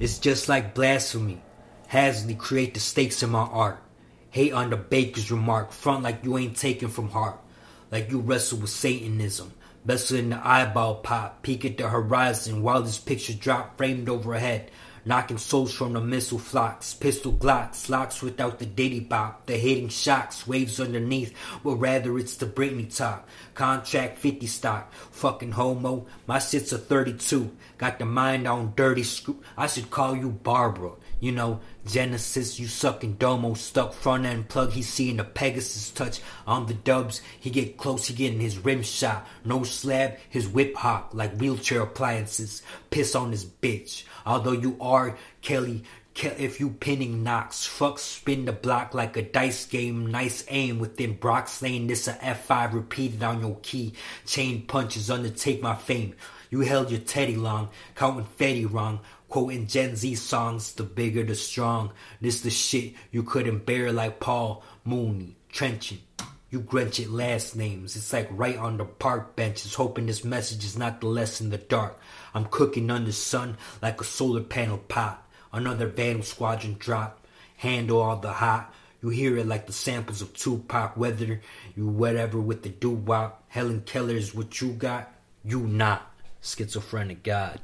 It's just like blasphemy. Hazlitt create the stakes in my art. Hate on the baker's remark. Front like you ain't taken from heart. Like you wrestle with Satanism. Vessel in the eyeball pop. Peek at the horizon while this picture drop framed overhead. Knocking souls from the missile flocks. Pistol glocks. Locks without the diddy bop. The hitting shocks. Waves underneath. But rather it's the Britney top. Contract 50 stock. Fucking homo. My shit's a 32. Got the mind on dirty screw. I should call you Barbara. You know, Genesis, you sucking domo. Stuck front end plug. He seeing the Pegasus touch. On the dubs. He get close. He getting his rim shot. No slab. His whip hop. Like wheelchair appliances. Piss on this bitch. Although you are Kelly, if you pinning knocks, fuck spin the block like a dice game, nice aim within Brock's lane, this a F5 repeated on your key, chain punches, undertake my fame, you held your teddy long, counting fetty wrong, quoting Gen Z songs, the bigger the strong, this the shit you couldn't bear like Paul Mooney, trenching. You grunch at last names, it's like right on the park benches, hoping this message is not the less in the dark. I'm cooking under sun like a solar panel pop. Another vandal squadron drop, handle all the hot. You hear it like the samples of Tupac, whether you whatever with the doo-wop. Helen Keller is what you got, you not. Schizophrenic God.